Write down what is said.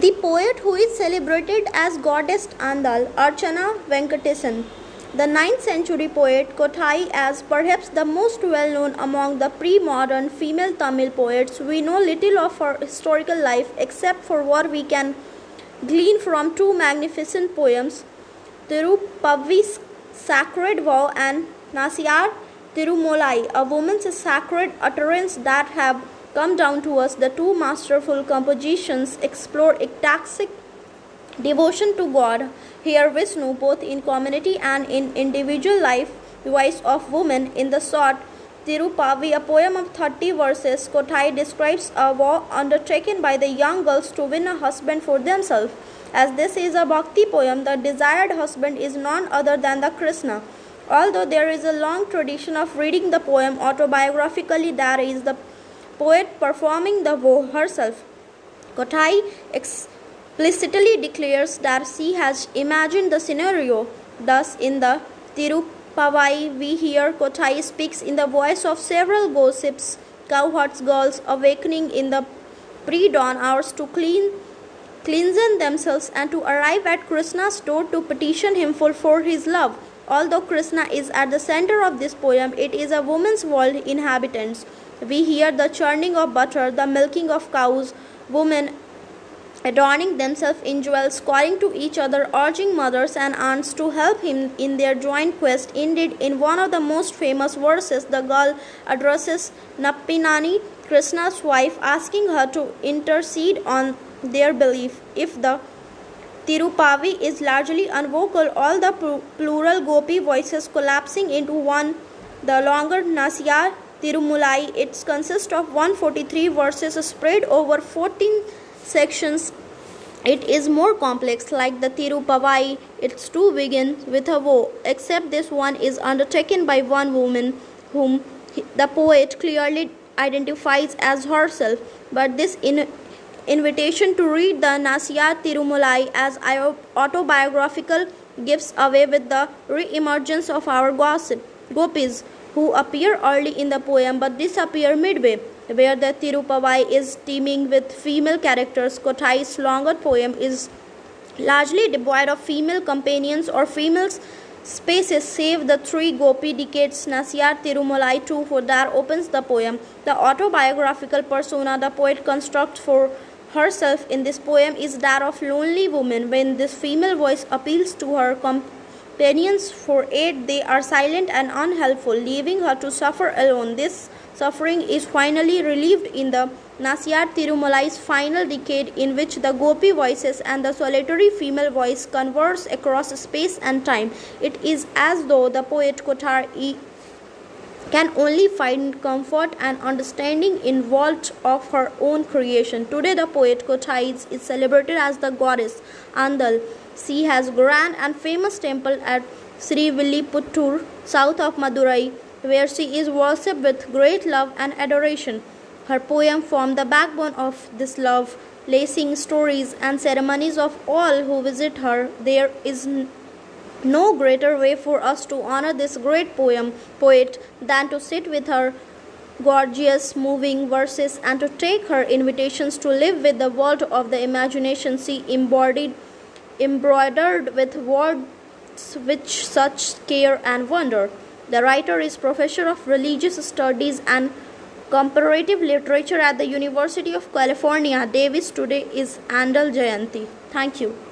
The poet who is celebrated as goddess Andal, Archana Venkatesan, the 9th century poet Kothai, as perhaps the most well-known among the pre-modern female Tamil poets. We know little of her historical life except for what we can glean from two magnificent poems, Tiruppavai's Sacred Vow and Nachiyar Tirumoli, a woman's sacred utterance, that have come down to us. The two masterful compositions explore ecstatic devotion to God, here Vishnu, both in community and in individual life, voice of woman. In the short Tiruppavai, a poem of 30 verses, Kothai describes a vow undertaken by the young girls to win a husband for themselves. As this is a Bhakti poem, the desired husband is none other than the Krishna. Although there is a long tradition of reading the poem autobiographically, that is, the poet performing the vow herself, Kothai explicitly declares that she has imagined the scenario. Thus, in the Tiruppavai, we hear Kothai speaks in the voice of several gossips, cowherds, girls awakening in the pre-dawn hours to cleanse themselves and to arrive at Krishna's door to petition him for his love. Although Krishna is at the center of this poem, it is a woman's world inhabitants. We hear the churning of butter, the milking of cows, women adorning themselves in jewels, calling to each other, urging mothers and aunts to help him in their joint quest. Indeed, in one of the most famous verses, the girl addresses Nappinani, Krishna's wife, asking her to intercede on their belief. If the Tiruppavai is largely unvocal, all the plural Gopi voices collapsing into one. The longer Nachiyar Tirumoli, it consists of 143 verses spread over 14 sections. It is more complex. Like the Tiruppavai, its two begins with a vow, except this one is undertaken by one woman whom the poet clearly identifies as herself. But this invitation to read the Nachiyar Tirumoli as autobiographical gives away with the re-emergence of our gopis, who appear early in the poem but disappear midway. Where the Tiruppavai is teeming with female characters, Kothai's longer poem is largely devoid of female companions or female spaces, save the three Gopi decades. Nachiyar Tirumoli too, for that opens the poem. The autobiographical persona the poet constructs for herself in this poem is that of lonely woman. When this female voice appeals to her companions for aid, they are silent and unhelpful, leaving her to suffer alone. This suffering is finally relieved in the Nachiyar Tirumoli's final decade, in which the Gopi voices and the solitary female voice converse across space and time. It is as though the poet Kothai can only find comfort and understanding in vault of her own creation. Today, the poet Kothai is celebrated as the goddess Andal. She has grand and famous temple at Sri Viliputtur, south of Madurai, where she is worshipped with great love and adoration. Her poem form the backbone of this love, lacing stories and ceremonies of all who visit her. There is no greater way for us to honor this great poet than to sit with her gorgeous, moving verses and to take her invitations to live with the world of the imagination. She embroidered with words with such care and wonder. The writer is professor of religious studies and comparative literature at the University of California, Davis. Today is Andal Jayanti. Thank you.